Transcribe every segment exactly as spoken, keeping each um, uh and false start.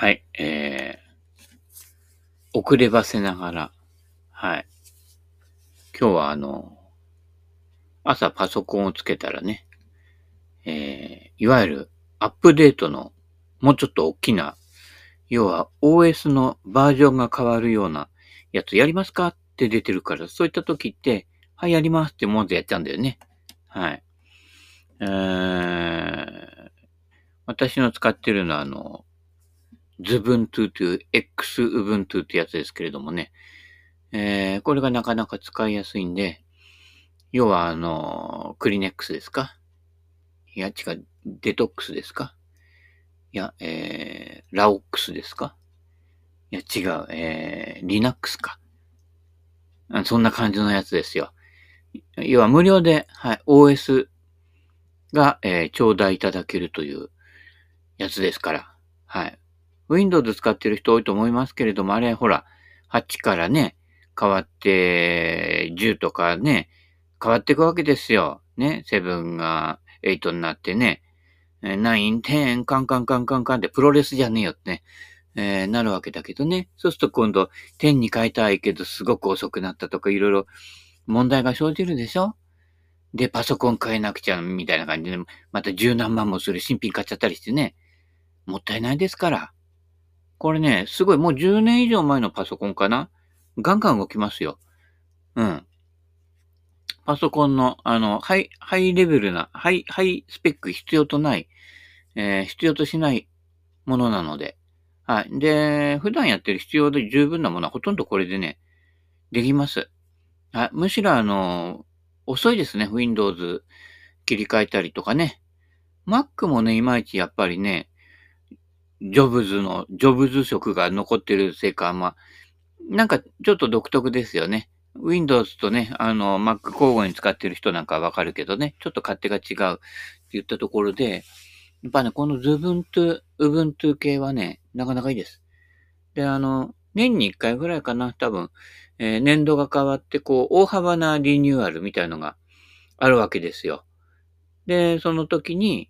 はい、えー、遅ればせながら、はい。今日はあの、朝パソコンをつけたらね、えー、いわゆるアップデートのもうちょっと大きな、要は オーエス のバージョンが変わるようなやつやりますかって出てるから、そういった時って、はい、やりますってもんでやっちゃうんだよね。はい。えー、私の使ってるのはあの、ズブントゥという X ウブントゥってやつですけれどもね、えー、これがなかなか使いやすいんで、要はあの、クリネックスですか？いや、違う、デトックスですか？いや、えー、ラオックスですか？いや、違う、えー、リナックスか。そんな感じのやつですよ。要は無料で、はい、オーエス が、えー、頂戴いただけるというやつですから、はい。Windows 使ってる人多いと思いますけれども、あれ、ほら、はちからね、変わって、じゅうとかね、変わっていくわけですよ。ね、なながはちになってね、きゅう、じゅう、カンカンカンカンカンってプロレスじゃねえよってね、えー、なるわけだけどね。そうすると今度、じゅうに変えたいけどすごく遅くなったとか、いろいろ問題が生じるでしょ？で、パソコン変えなくちゃみたいな感じで、また十何万もする新品買っちゃったりしてね、もったいないですから。これね、すごい、もうじゅうねん以上前のパソコンかな？ガンガン動きますよ。うん。パソコンの、あの、ハイ、ハイレベルな、ハイ、ハイスペック必要とない、えー、必要としないものなので。はい。で、普段やってる必要で十分なものはほとんどこれでね、できます。はい。むしろあの、遅いですね。Windows 切り替えたりとかね。Mac もね、いまいちやっぱりね、ジョブズの、ジョブズ色が残ってるせいか、まあ、なんかちょっと独特ですよね。Windows とね、あの、Mac 交互に使ってる人なんかはわかるけどね、ちょっと勝手が違うって言ったところで、やっぱね、このズブントゥ、ウブントゥ系はね、なかなかいいです。で、あの、年にいっかいぐらいかな、多分、えー、年度が変わって、こう、大幅なリニューアルみたいのがあるわけですよ。で、その時に、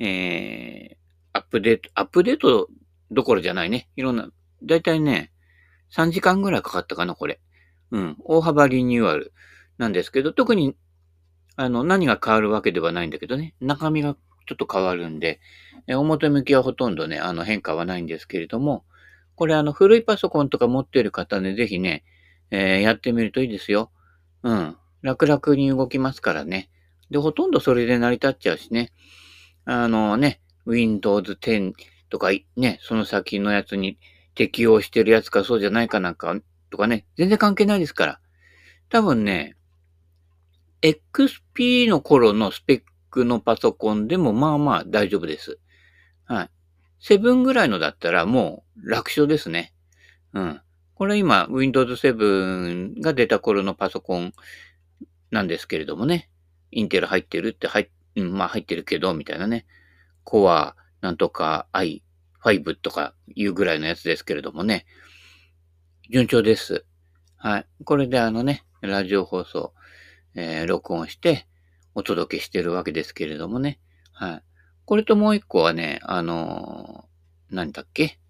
えー、アップデート、アップデートどころじゃないね。いろんな、だいたいね、さんじかんぐらいかかったかな、これ。うん。大幅リニューアルなんですけど、特に、あの、何が変わるわけではないんだけどね、中身がちょっと変わるんで、え表向きはほとんどね、あの変化はないんですけれども、これあの、古いパソコンとか持ってる方ね、ぜひね、えー、やってみるといいですよ。うん。楽々に動きますからね。で、ほとんどそれで成り立っちゃうしね。あのね、Windows じゅうとかね、その先のやつに適用してるやつかそうじゃないかなんかとかね、全然関係ないですから。多分ね、エックスピー の頃のスペックのパソコンでもまあまあ大丈夫です。はい。ななぐらいのだったらもう楽勝ですね。うん。これ今 Windows ななが出た頃のパソコンなんですけれどもね、Intel 入ってるって入っ、うん、まあ入ってるけどみたいなね。コアなんとか アイファイブ とかいうぐらいのやつですけれどもね。順調です。はい。これであのね、ラジオ放送、えー、録音してお届けしてるわけですけれどもね。はい。これともう一個はね、あのー、何だっけ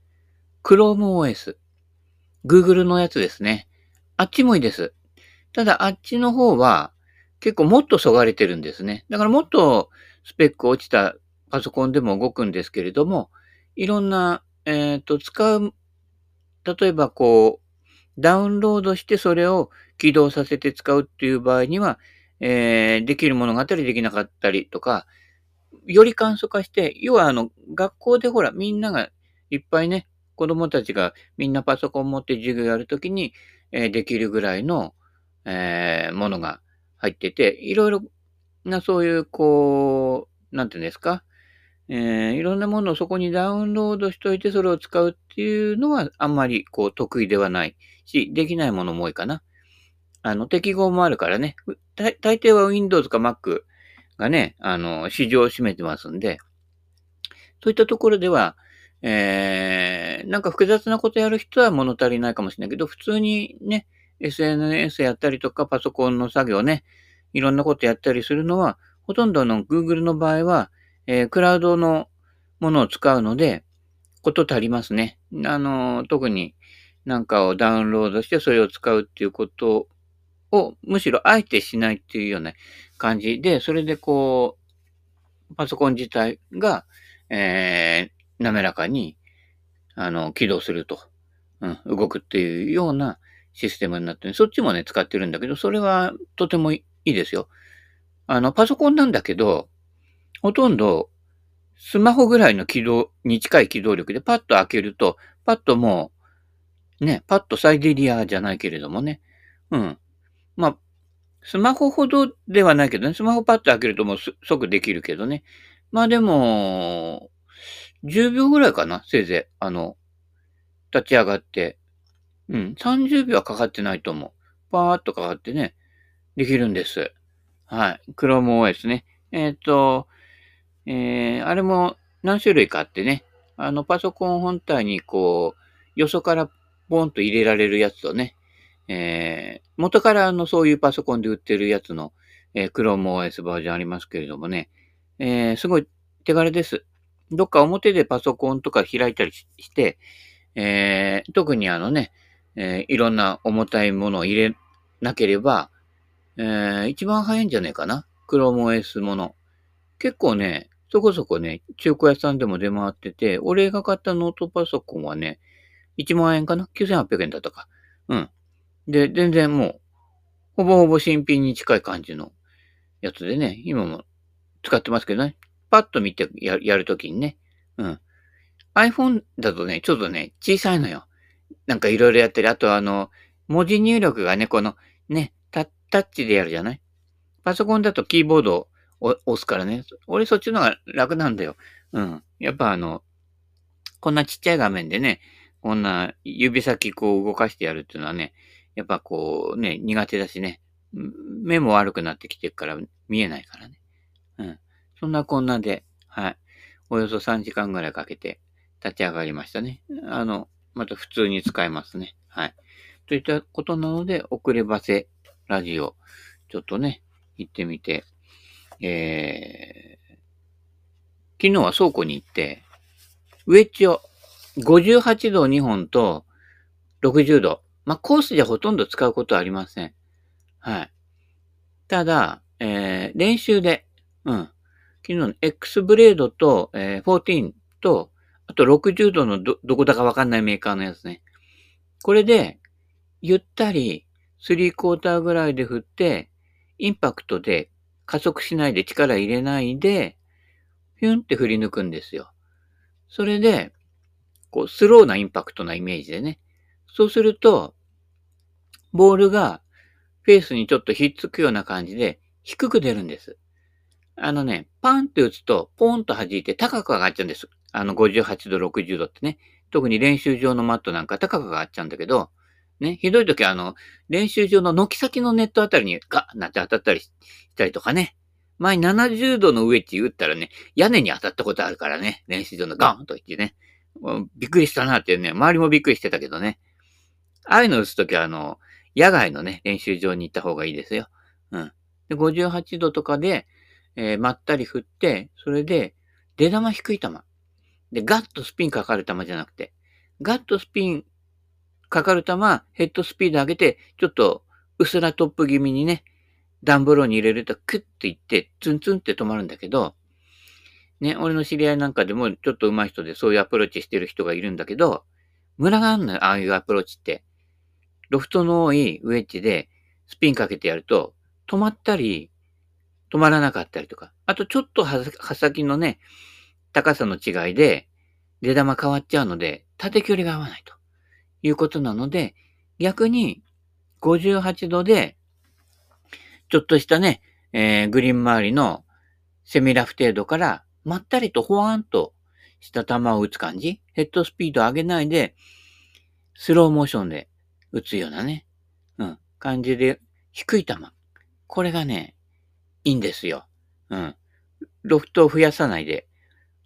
？Chrome オーエス。Google のやつですね。あっちもいいです。ただあっちの方は結構もっとそがれてるんですね。だからもっとスペック落ちたパソコンでも動くんですけれども、いろんな、えっと、使う、例えばこう、ダウンロードしてそれを起動させて使うっていう場合には、えー、できるものがあったりできなかったりとか、より簡素化して、要はあの、学校でほら、みんながいっぱいね、子供たちがみんなパソコン持って授業やるときに、えー、できるぐらいの、えー、ものが入ってて、いろいろなそういう、こう、なんていうんですか、えー、いろんなものをそこにダウンロードしといてそれを使うっていうのはあんまりこう得意ではないし、できないものも多いかな。あの、適合もあるからね。大抵は Windows か Mac がね、あの、市場を占めてますんで、そういったところでは、えー、なんか複雑なことやる人は物足りないかもしれないけど、普通にね、エスエヌエス やったりとかパソコンの作業ね、いろんなことやったりするのは、ほとんどの Google の場合は、えー、クラウドのものを使うので、こと足りますね。あの、特になんかをダウンロードしてそれを使うっていうことをむしろあえてしないっていうような感じで、それでこう、パソコン自体が、えー、滑らかに、あの、起動すると、うん、動くっていうようなシステムになって、そっちもね、使ってるんだけど、それはとてもいいですよ。あの、パソコンなんだけど、ほとんどスマホぐらいの起動に近い起動力でパッと開けると、パッともう、ね、パッとサイデリアじゃないけれどもね。うん。まあ、スマホほどではないけどね、スマホパッと開けるともう即できるけどね。まあでも、じゅうびょうぐらいかな、せいぜい。あの、立ち上がって。うん、さんじゅうびょうはかかってないと思う。パーッとかかってね、できるんです。はい。Chrome オーエス ね。えっと、えー、あれも何種類かあってね、あの、パソコン本体にこう、よそからボンと入れられるやつとね、えー、元からあの、そういうパソコンで売ってるやつの、えー、Chrome オーエス バージョンありますけれどもね、えー、すごい手軽です。どっか表でパソコンとか開いたりして、えー、特にあのね、えー、いろんな重たいものを入れなければ、えー、一番早いんじゃないかな。Chrome オーエス もの。結構ね、そこそこね、中古屋さんでも出回ってて、俺が買ったノートパソコンはね、いちまんえんかな ?きゅうせんはっぴゃくえんだったか。うん。で、全然もう、ほぼほぼ新品に近い感じのやつでね、今も使ってますけどね、パッと見て や, やるときにね、うん。iPhone だとね、ちょっとね、小さいのよ。なんかいろいろやってる。あとあの、文字入力がね、この、ね、タッ、タッチでやるじゃない？パソコンだとキーボードを押すからね。俺そっちの方が楽なんだよ。うん。やっぱあの、こんなちっちゃい画面でね、こんな指先こう動かしてやるっていうのはね、やっぱこうね、苦手だしね、目も悪くなってきてるから見えないからね。うん。そんなこんなで、はい。およそさんじかんぐらいかけて立ち上がりましたね。あの、また普通に使えますね。はい。といったことなので、遅ればせラジオ、ちょっとね、行ってみて、えー、昨日は倉庫に行って、ウェッジをごじゅうはちどにほんとろくじゅうど。まあ、コースじゃほとんど使うことはありません。はい。ただ、えー、練習で、うん。昨日の X ブレードと、えー、じゅうよんと、あとろくじゅうどの ど, どこだかわかんないメーカーのやつね。これで、ゆったりさんクォーターぐらいで振って、インパクトで加速しないで力入れないで、ヒュンって振り抜くんですよ。それで、こう、スローなインパクトなイメージでね。そうすると、ボールがフェースにちょっとひっつくような感じで低く出るんです。あのね、パンって打つと、ポーンと弾いて高く上がっちゃうんです。あの、ごじゅうはちど、ろくじゅうどってね。特に練習場のマットなんか高く上がっちゃうんだけど、ね、ひどい時はあの、練習場の軒先のネットあたりにガッなって当たったりしたりとかね。前ななじゅうどのウェッジ打ったらね、屋根に当たったことあるからね。練習場のガンと言ってね。びっくりしたなってね、周りもびっくりしてたけどね。ああいうの打つ時はあの、野外のね、練習場に行った方がいいですよ。うん。で、ごじゅうはちどとかで、えー、まったり振って、それで、出玉低い球。で、ガッとスピンかかる球じゃなくて、ガッとスピンかかる球、ヘッドスピード上げて、ちょっと、うすらトップ気味にね、段ボールに入れると、クッていって、ツンツンって止まるんだけど、ね、俺の知り合いなんかでも、ちょっと上手い人でそういうアプローチしてる人がいるんだけど、ムラがあんのよ、ああいうアプローチって。ロフトの多いウェッジで、スピンかけてやると、止まったり、止まらなかったりとか。あとちょっと刃先のね、高さの違いで、出玉変わっちゃうので、縦距離が合わないということなので、逆にごじゅうはちどで、ちょっとしたね、えー、グリーン周りのセミラフ程度から、まったりとホワーンとした球を打つ感じ。ヘッドスピード上げないで、スローモーションで打つようなね、うん、感じで、低い球。これがね、いいんですよ。うん。ロフトを増やさないで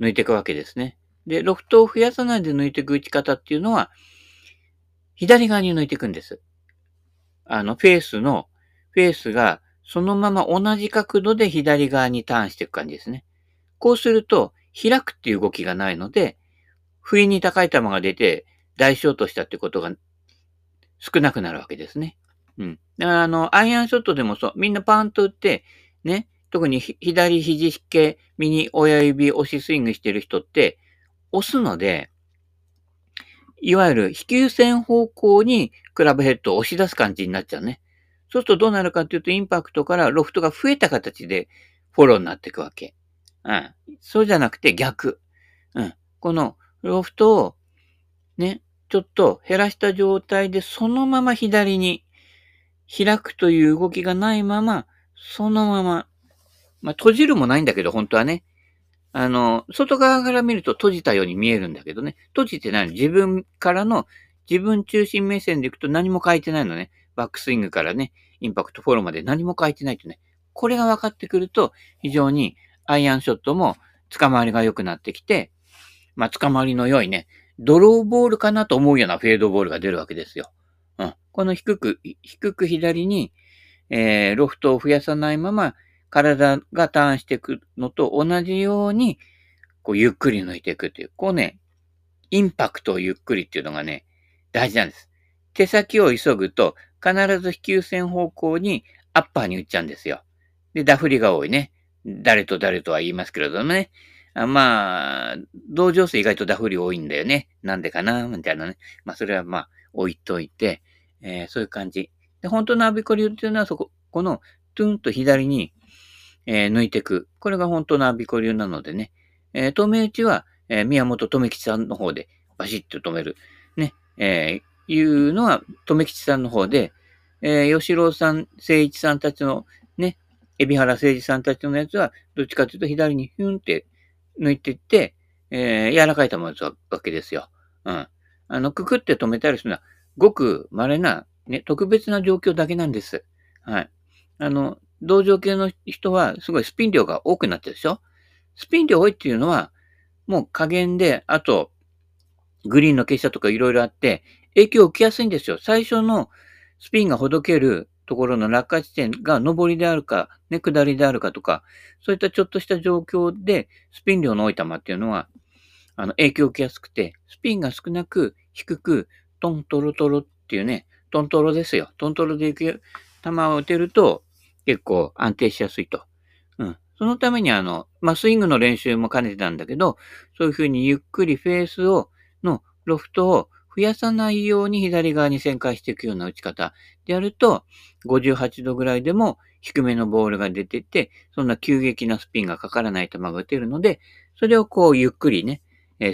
抜いていくわけですね。で、ロフトを増やさないで抜いていく打ち方っていうのは、左側に抜いていくんです。あの、フェースの、フェースがそのまま同じ角度で左側にターンしていく感じですね。こうすると、開くっていう動きがないので、不意に高い球が出て、大ショートしたってことが少なくなるわけですね。うん。だからあの、アイアンショットでもそう、みんなパーンと打って、ね、特に左肘引け、右親指押しスイングしてる人って、押すので、いわゆる飛球線方向にクラブヘッドを押し出す感じになっちゃうね。そうするとどうなるかっていうと、インパクトからロフトが増えた形でフォローになっていくわけ。うん。そうじゃなくて逆。うん。このロフトをね、ちょっと減らした状態でそのまま左に開くという動きがないまま、そのまま、まあ、閉じるもないんだけど、本当はね。あの、外側から見ると閉じたように見えるんだけどね。閉じてないの。自分からの、自分中心目線でいくと何も変えてないのね。バックスイングからね、インパクトフォローまで何も変えてないとね。これが分かってくると、非常にアイアンショットも捕まわりが良くなってきて、まあ、捕まわりの良いね、ドローボールかなと思うようなフェードボールが出るわけですよ。うん。この低く、低く左に、えー、ロフトを増やさないまま、体がターンしていくのと同じように、こう、ゆっくり抜いていくっていう。こうね、インパクトをゆっくりっていうのがね、大事なんです。手先を急ぐと、必ず飛球線方向にアッパーに打っちゃうんですよ。で、ダフりが多いね。誰と誰とは言いますけれどもね。あまあ、同情生意外とダフり多いんだよね。なんでかなみたいなね。まあ、それはまあ、置いといて、えー、そういう感じ。で、本当のアビコ流っていうのは、そこ、この、トゥンと左に、えー、抜いていく。これが本当のアビコ流なのでね。えー、止め打ちは、えー、宮本留吉さんの方で、バシッと止める。ね。えーいうのは、留吉さんの方で、えー、吉郎さん、誠一さんたちの、ね、海老原誠二さんたちのやつは、どっちかというと左にヒュンって抜いていって、えー、柔らかい球を打つわけですよ。うん。あの、くくって止めたりするのは、ごく稀な、ね、特別な状況だけなんです。はい。あの、同情系の人は、すごいスピン量が多くなってるでしょ？スピン量多いっていうのは、もう加減で、あと、グリーンの傾斜とかいろいろあって、影響を受けやすいんですよ。最初のスピンがほどけるところの落下地点が上りであるか、ね、下りであるかとか、そういったちょっとした状況でスピン量の多い球っていうのは、あの、影響を受けやすくて、スピンが少なく低く、トントロトロっていうね、トントロですよ。トントロで行く球を打てると結構安定しやすいと。うん。そのためにあの、まあ、スイングの練習も兼ねてたんだけど、そういうふうにゆっくりフェースを、のロフトを増やさないように左側に旋回していくような打ち方でやると、ごじゅうはちどぐらいでも低めのボールが出てて、そんな急激なスピンがかからない球が打てるので、それをこうゆっくりね、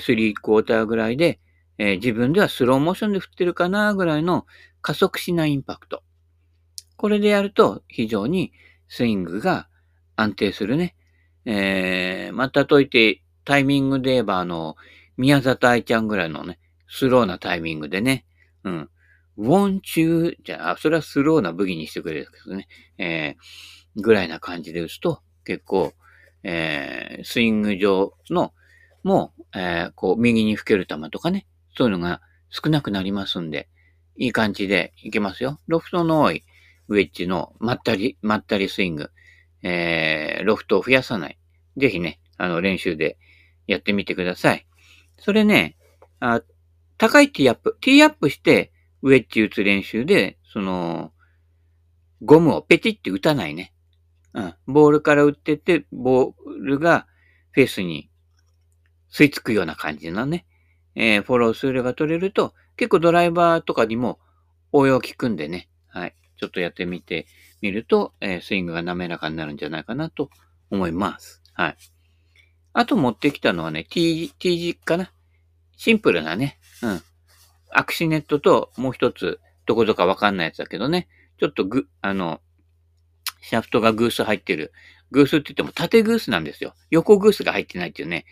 スリークォーターぐらいで、えー、自分ではスローモーションで振ってるかなぐらいの加速しないインパクト。これでやると非常にスイングが安定するね。えー、またといてタイミングで言えばあの、宮里愛ちゃんぐらいのね、スローなタイミングでね。うん。want you じゃあ、それはスローな武器にしてくれるんですけどね。えー、ぐらいな感じで打つと、結構、えー、スイング上の、もう、えー、こう、右に吹ける球とかね。そういうのが少なくなりますんで、いい感じでいけますよ。ロフトの多いウェッジのまったり、まったりスイング。えー、ロフトを増やさない。ぜひね、あの、練習でやってみてください。それね、あ高いティーアップ。ティーアップして、ウェッジ打つ練習で、その、ゴムをペチって打たないね。うん。ボールから打ってって、ボールがフェースに吸い付くような感じのね。えー、フォロー数量が取れると、結構ドライバーとかにも応用効くんでね。はい。ちょっとやってみてみると、えー、スイングが滑らかになるんじゃないかなと思います。はい。あと持ってきたのはね、T、T 字かな。シンプルなね。うん。アクシネットと、もう一つ、どこぞかわかんないやつだけどね。ちょっとぐ、あの、シャフトがグース入ってる。グースって言っても縦グースなんですよ。横グースが入ってないっていうね。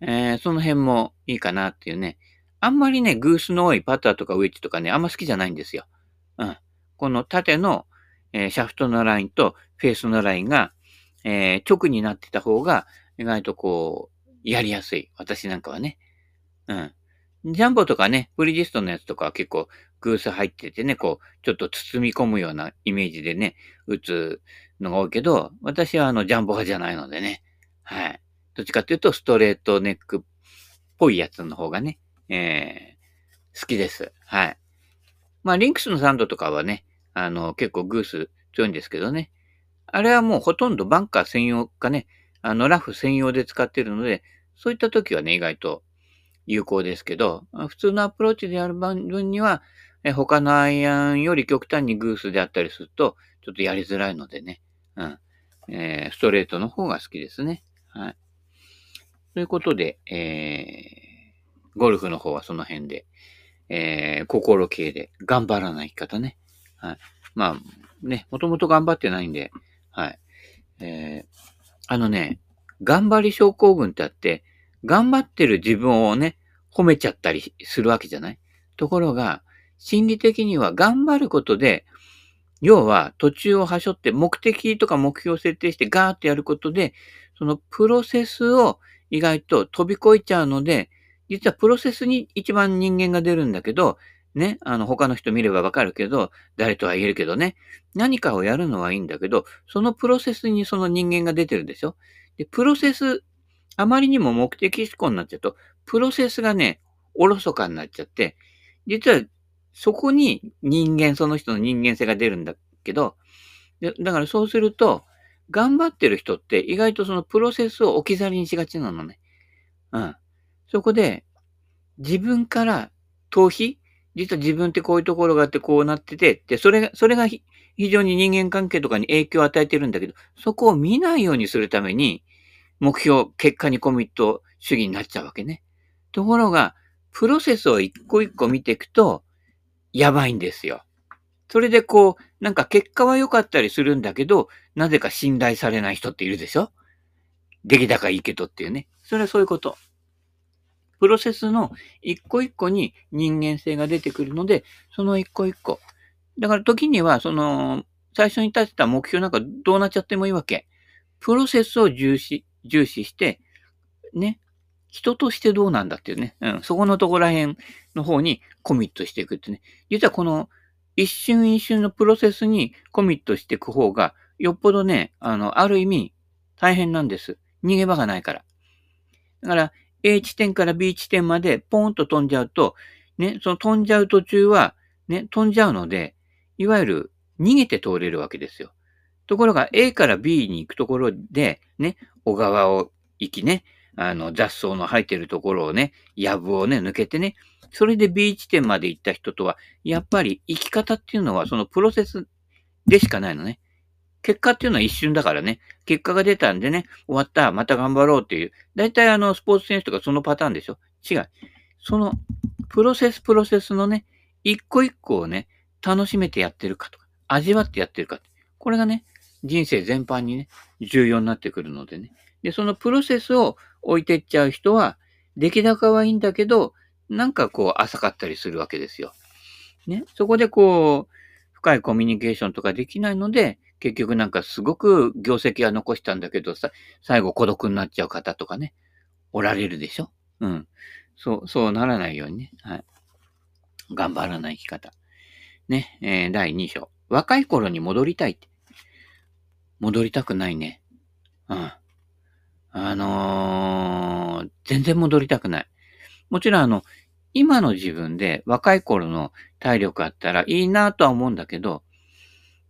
えー、その辺もいいかなっていうね。あんまりね、グースの多いパターとかウェッジとかね、あんま好きじゃないんですよ。うん。この縦の、えー、シャフトのラインとフェースのラインが、えー、直になってた方が、意外とこう、やりやすい。私なんかはね。うん。ジャンボとかね、ブリヂストンのやつとかは結構グース入っててね、こう、ちょっと包み込むようなイメージでね、打つのが多いけど、私はあの、ジャンボ派じゃないのでね、はい。どっちかっていうと、ストレートネックぽいやつの方がね、えー、好きです。はい。まあ、リンクスのサンドとかはね、あの、結構グース強いんですけどね。あれはもうほとんどバンカー専用かね、あの、ラフ専用で使ってるので、そういった時はね、意外と有効ですけど、普通のアプローチでやる分には、え他のアイアンより極端にグースであったりすると、ちょっとやりづらいのでね、うんえー、ストレートの方が好きですね。はい。ということで、えー、ゴルフの方はその辺で、えー、心系で頑張らない方ね。はい。まあ、ね、もともと頑張ってないんで、はい。えー、あのね、頑張り症候群ってあって、頑張ってる自分をね、褒めちゃったりするわけじゃない？ところが、心理的には頑張ることで、要は途中をはしょって目的とか目標を設定してガーッとやることで、そのプロセスを意外と飛び越えちゃうので、実はプロセスに一番人間が出るんだけど、ね、あの他の人見ればわかるけど、誰とは言えるけどね、何かをやるのはいいんだけど、そのプロセスにその人間が出てるでしょ？で、プロセス、あまりにも目的思考になっちゃうと、プロセスがね、おろそかになっちゃって、実はそこに人間、その人の人間性が出るんだけど、でだからそうすると、頑張ってる人って意外とそのプロセスを置き去りにしがちなのね。うん。そこで、自分から逃避？実は自分ってこういうところがあってこうなってて、ってそれが、それが非常に人間関係とかに影響を与えてるんだけど、そこを見ないようにするために、目標、結果にコミット主義になっちゃうわけね。ところが、プロセスを一個一個見ていくと、やばいんですよ。それでこう、なんか結果は良かったりするんだけど、なぜか信頼されない人っているでしょ？出来高いいけどっていうね。それはそういうこと。プロセスの一個一個に人間性が出てくるので、その一個一個。だから時には、その、最初に立てた目標なんかどうなっちゃってもいいわけ。プロセスを重視。重視して、ね、人としてどうなんだっていうね、うん、そこのところらへんの方にコミットしていくってね、実はこの一瞬一瞬のプロセスにコミットしていく方が、よっぽどね、あの、ある意味大変なんです。逃げ場がないから。だから、A 地点から B 地点までポンと飛んじゃうと、ね、その飛んじゃう途中は、ね、飛んじゃうので、いわゆる逃げて通れるわけですよ。ところが A から B に行くところで、ね、小川を行きね、あの雑草の生えてるところをね、やぶをね、抜けてね、それで B 地点まで行った人とは、やっぱり生き方っていうのはそのプロセスでしかないのね。結果っていうのは一瞬だからね、結果が出たんでね、終わった、また頑張ろうっていう、大体あのスポーツ選手とかそのパターンでしょ？違う。そのプロセスプロセスのね、一個一個をね、楽しめてやってるかとか、味わってやってるか。これがね、人生全般にね、重要になってくるのでね。で、そのプロセスを置いてっちゃう人は、出来高はいいんだけど、なんかこう浅かったりするわけですよ。ね。そこでこう、深いコミュニケーションとかできないので、結局なんかすごく業績は残したんだけどさ、最後孤独になっちゃう方とかね、おられるでしょ？うん。そう、そうならないようにね。はい。頑張らない生き方。ね。えー、だいに章。若い頃に戻りたいって。戻りたくないね。うん。あのー、全然戻りたくない。もちろんあの、今の自分で若い頃の体力あったらいいなぁとは思うんだけど、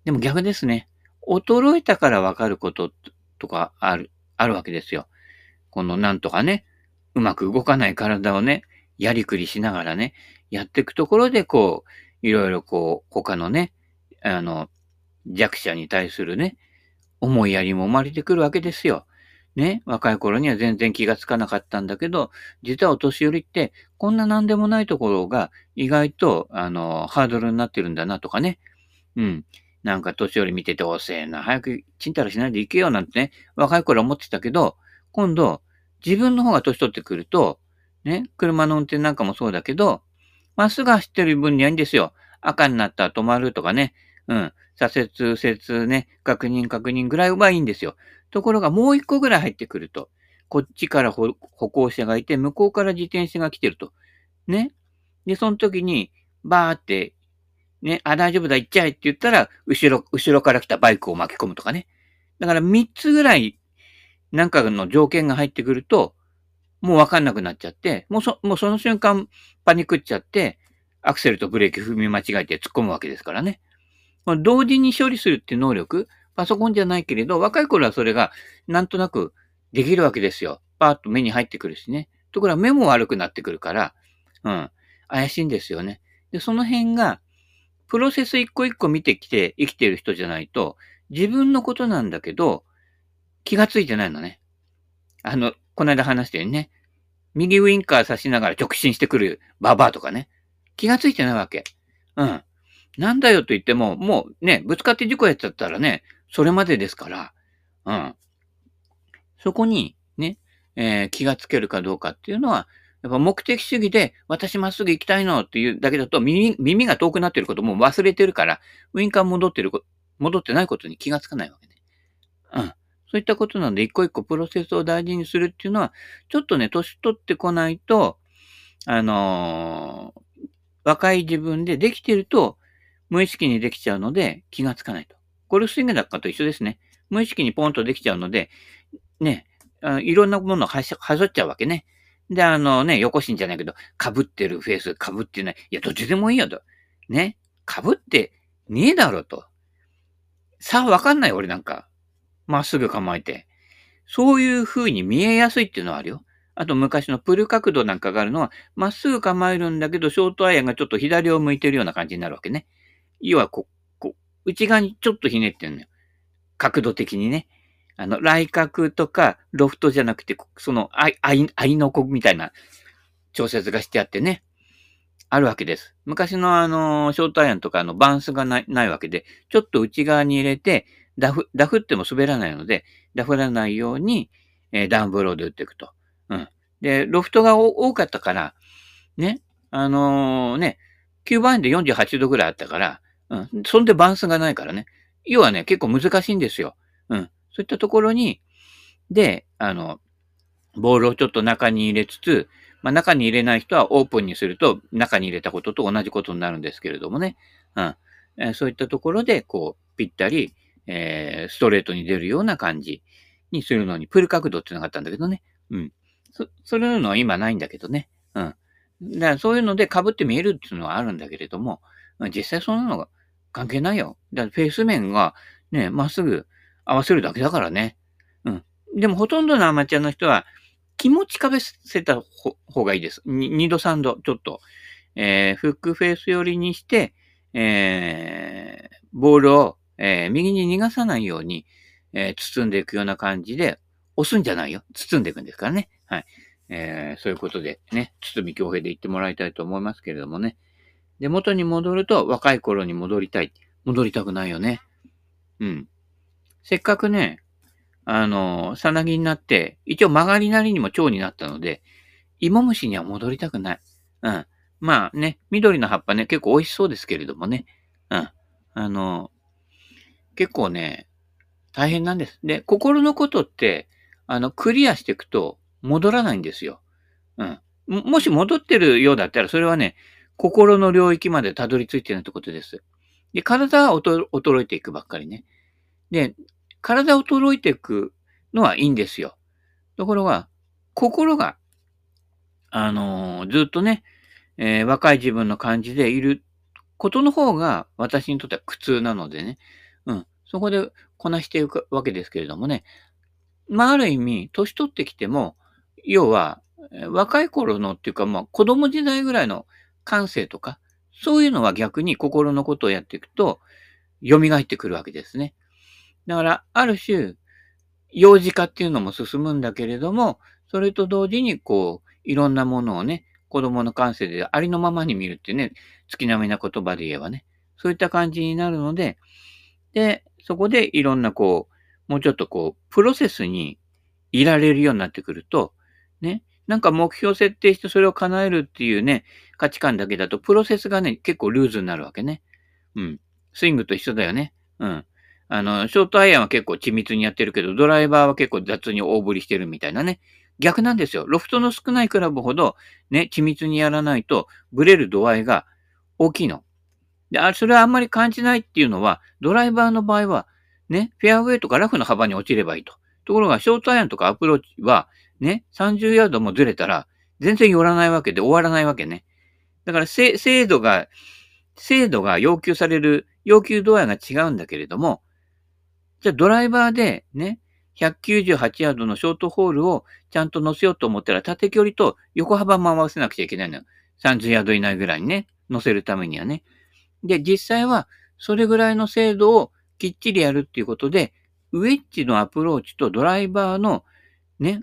でも逆ですね。衰えたからわかることとかある、あるわけですよ。このなんとかね、うまく動かない体をね、やりくりしながらね、やっていくところでこう、いろいろこう、他のね、あの、弱者に対するね、思いやりも生まれてくるわけですよ。ね。若い頃には全然気がつかなかったんだけど、実はお年寄りって、こんな何でもないところが意外と、あの、ハードルになってるんだなとかね。うん。なんか年寄り見てておせえな、早くちんたらしないでいけよなんてね、若い頃思ってたけど、今度、自分の方が年取ってくると、ね、車の運転なんかもそうだけど、まっすぐ走ってる分にはいいんですよ。赤になったら止まるとかね。うん。左折、右折ね、確認、確認ぐらいはいいんですよ。ところがもう一個ぐらい入ってくると、こっちから歩行者がいて、向こうから自転車が来てると。ね。で、その時に、バーって、ね、あ、大丈夫だ、行っちゃえって言ったら、後ろ、後ろから来たバイクを巻き込むとかね。だから三つぐらい、なんかの条件が入ってくると、もうわかんなくなっちゃって、もうそ、もうその瞬間パニクっちゃって、アクセルとブレーキ踏み間違えて突っ込むわけですからね。同時に処理するっていう能力、パソコンじゃないけれど、若い頃はそれがなんとなくできるわけですよ。パーッと目に入ってくるしね。ところが目も悪くなってくるから、うん、怪しいんですよね。で、その辺が、プロセス一個一個見てきて生きてる人じゃないと、自分のことなんだけど、気がついてないのね。あの、この間話したようにね、右ウインカー差しながら直進してくるババアとかね、気がついてないわけ。うん。なんだよと言っても、もうね、ぶつかって事故やっちゃったらね、それまでですから、うん。そこにね、えー、気がつけるかどうかっていうのは、やっぱ目的主義で、私まっすぐ行きたいのっていうだけだと耳、耳が遠くなってることも忘れてるから、ウインカー戻ってるこ、戻ってないことに気がつかないわけね。うん。そういったことなので、一個一個プロセスを大事にするっていうのは、ちょっとね、年取ってこないと、あのー、若い自分でできてると、無意識にできちゃうので、気がつかないと。ゴルフスイングなんかと一緒ですね。無意識にポンとできちゃうので、ね、あいろんなものをはし、はぞっちゃうわけね。で、あのね、よこしんじゃないけど、被ってるフェース、被ってない。いや、どっちでもいいよと。ね。被ってねえだろと。さあ、わかんない俺なんか。まっすぐ構えて。そういう風に見えやすいっていうのはあるよ。あと昔のプル角度なんかがあるのは、まっすぐ構えるんだけど、ショートアイアンがちょっと左を向いてるような感じになるわけね。要はこ、こう、内側にちょっとひねってんのよ。角度的にね。あの、来角とか、ロフトじゃなくて、その、あい、あい、あいの子みたいな調節がしてあってね。あるわけです。昔のあの、ショートアイアンとか、あの、バウンスがない、ないわけで、ちょっと内側に入れて、ダフ、ダフっても滑らないので、ダフらないように、えー、ダウンブローで打っていくと。うん。で、ロフトが多かったから、ね、あのー、ね、きゅうばんアイアンでよんじゅうはちどぐらいあったから、うん。そんでバウンスがないからね。要はね、結構難しいんですよ。うん。そういったところに、で、あの、ボールをちょっと中に入れつつ、まあ中に入れない人はオープンにすると、中に入れたことと同じことになるんですけれどもね。うん。えー、そういったところで、こう、ぴったり、えー、ストレートに出るような感じにするのに、プル角度っていうのがあったんだけどね。うん。そ、それのは今ないんだけどね。うん。だからそういうので被って見えるっていうのはあるんだけれども、実際そんなのが関係ないよ。だからフェース面がね、まっすぐ合わせるだけだからね。うん。でもほとんどのアマチュアの人は気持ちかぶせた方がいいです。にどさんどちょっと、えー、フックフェース寄りにして、えー、ボールを、えー、右に逃がさないように、えー、包んでいくような感じで、押すんじゃないよ。包んでいくんですからね。はい。えー、そういうことでね、堤恭平で言ってもらいたいと思いますけれどもね。で、元に戻ると若い頃に戻りたい。戻りたくないよね。うん。せっかくね、あの、さなぎになって、一応曲がりなりにも蝶になったので、芋虫には戻りたくない。うん。まあね、緑の葉っぱね、結構美味しそうですけれどもね。うん。あの、結構ね、大変なんです。で、心のことって、あの、クリアしていくと、戻らないんですよ。うん。もし戻ってるようだったら、それはね、心の領域までたどり着いてないってことです。で、体は衰えていくばっかりね。で、体衰えていくのはいいんですよ。ところが、心が、あのー、ずっとね、えー、若い自分の感じでいることの方が、私にとっては苦痛なのでね。うん。そこでこなしていくわけですけれどもね。まあ、ある意味、年取ってきても、要は、若い頃のっていうか、まあ、子供時代ぐらいの感性とか、そういうのは逆に心のことをやっていくと、蘇ってくるわけですね。だから、ある種、幼児化っていうのも進むんだけれども、それと同時に、こう、いろんなものをね、子供の感性でありのままに見るっていうね、月並みな言葉で言えばね、そういった感じになるので、で、そこでいろんな、こう、もうちょっとこう、プロセスにいられるようになってくると、ね。なんか目標設定してそれを叶えるっていうね、価値観だけだと、プロセスがね、結構ルーズになるわけね。うん。スイングと一緒だよね。うん。あの、ショートアイアンは結構緻密にやってるけど、ドライバーは結構雑に大振りしてるみたいなね。逆なんですよ。ロフトの少ないクラブほど、ね、緻密にやらないと、ブレる度合いが大きいの。で、あ、それはあんまり感じないっていうのは、ドライバーの場合は、ね、フェアウェイとかラフの幅に落ちればいいと。ところが、ショートアイアンとかアプローチは、ね、さんじゅうヤードもずれたら、全然寄らないわけで終わらないわけね。だから、精度が、精度が要求される、要求度合いが違うんだけれども、じゃあドライバーでね、ひゃくきゅうじゅうはちヤードのショートホールをちゃんと乗せようと思ったら、縦距離と横幅も合わせなくちゃいけないのよ。さんじゅうヤード以内ぐらいにね、乗せるためにはね。で、実際は、それぐらいの精度をきっちりやるっていうことで、ウェッジのアプローチとドライバーのね、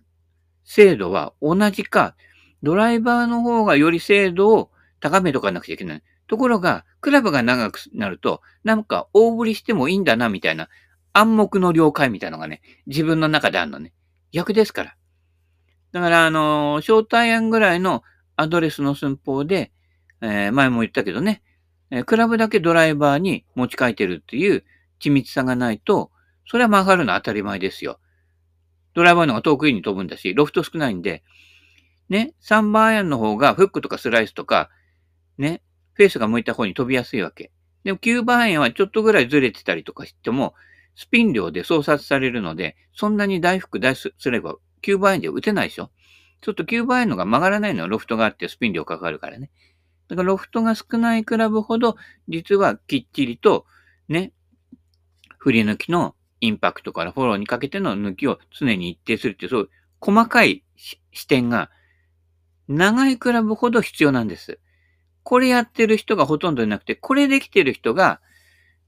精度は同じか、ドライバーの方がより精度を高めとかなくちゃいけない。ところが、クラブが長くなると、なんか大振りしてもいいんだな、みたいな暗黙の了解みたいなのがね、自分の中であるのね。逆ですから。だから、あのー、ショートアイアンぐらいのアドレスの寸法で、えー、前も言ったけどね、えー、クラブだけドライバーに持ち替えてるっていう緻密さがないと、それは曲がるのは当たり前ですよ。ドライバーの方が遠くに飛ぶんだし、ロフト少ないんで、ね、さんばんアイアンの方がフックとかスライスとか、ね、フェースが向いた方に飛びやすいわけ。でもきゅうばんアイアンはちょっとぐらいずれてたりとかしても、スピン量で操作されるので、そんなに大フック大スすればきゅうばんアイアンで打てないでしょ。ちょっときゅうばんアイアンのが曲がらないのはロフトがあってスピン量かかるからね。だからロフトが少ないクラブほど、実はきっちりと、ね、振り抜きのインパクトからフォローにかけての抜きを常に一定するっていう、そういう細かい視点が、長いクラブほど必要なんです。これやってる人がほとんどいなくて、これできてる人が、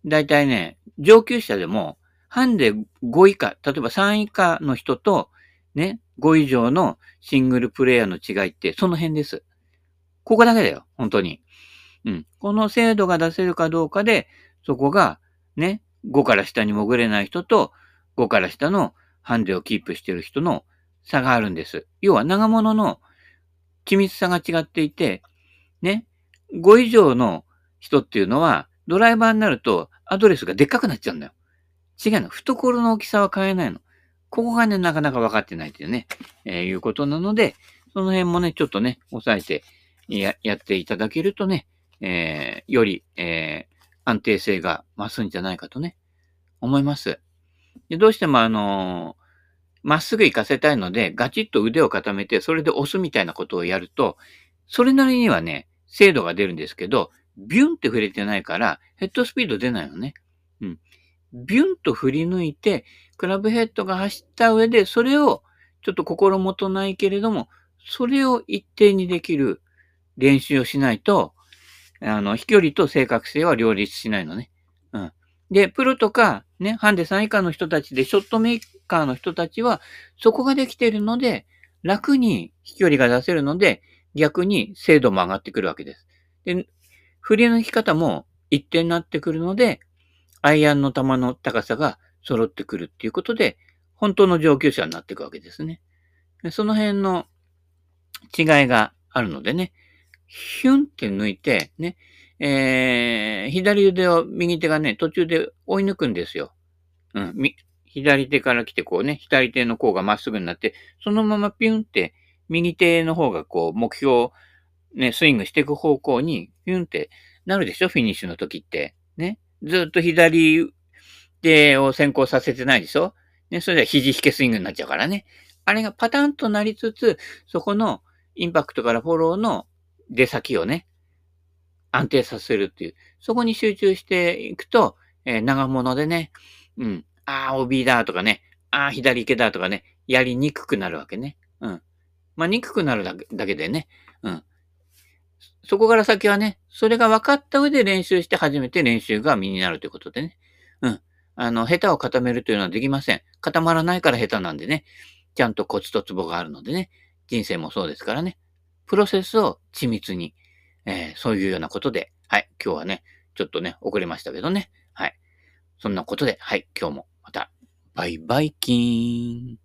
だいたいね、上級者でも、ハンデご以下、例えばさん以下の人と、ね、ご以上のシングルプレイヤーの違いって、その辺です。ここだけだよ、本当に。うん。この精度が出せるかどうかで、そこが、ね、ごから下に潜れない人と、ごから下のハンデをキープしてる人の差があるんです。要は、長物の緻密さが違っていて、ね、ご以上の人っていうのは、ドライバーになるとアドレスがでっかくなっちゃうんだよ。違うの。懐の大きさは変えないの。ここがね、なかなか分かってないっていうね、えー、いうことなので、その辺もね、ちょっとね、抑えて や, やっていただけるとね、えー、より、えー、安定性が増すんじゃないかとね、思います。でどうしてもあのー、まっすぐ行かせたいので、ガチッと腕を固めて、それで押すみたいなことをやると、それなりにはね、精度が出るんですけど、ビュンって振れてないから、ヘッドスピード出ないのね。うん。ビュンと振り抜いて、クラブヘッドが走った上で、それを、ちょっと心もとないけれども、それを一定にできる練習をしないと、あの、飛距離と正確性は両立しないのね。うん。で、プロとか、ね、ハンデさん以下の人たちで、ショットメーカーの人たちは、そこができているので、楽に飛距離が出せるので、逆に精度も上がってくるわけです。で、振り抜き方も一定になってくるので、アイアンの球の高さが揃ってくるっていうことで、本当の上級者になっていくわけですね。でその辺の違いがあるのでね、ヒュンって抜いて、ね、えー、左腕を右手がね、途中で追い抜くんですよ。うん、み、左手から来てこうね、左手の甲がまっすぐになって、そのままピュンって、右手の方がこう、目標をね、スイングしていく方向に、ピュンってなるでしょ、フィニッシュの時って。ね。ずっと左手を先行させてないでしょ。ね、それじゃ肘引けスイングになっちゃうからね。あれがパターンとなりつつ、そこのインパクトからフォローの出先をね、安定させるっていう。そこに集中していくと、えー、長物でね、うん、ああ、オービー だとかね、ああ、左行けだとかね、やりにくくなるわけね。うん。まあ、憎くなるだけ、だけでね。うん。そこから先はね、それが分かった上で練習して初めて練習が身になるということでね。うん。あの、下手を固めるというのはできません。固まらないから下手なんでね。ちゃんとコツとツボがあるのでね。人生もそうですからね。プロセスを緻密に。えー、そういうようなことで。はい。今日はね、ちょっとね、遅れましたけどね。はい。そんなことで、はい。今日もまた、バイバイキーン。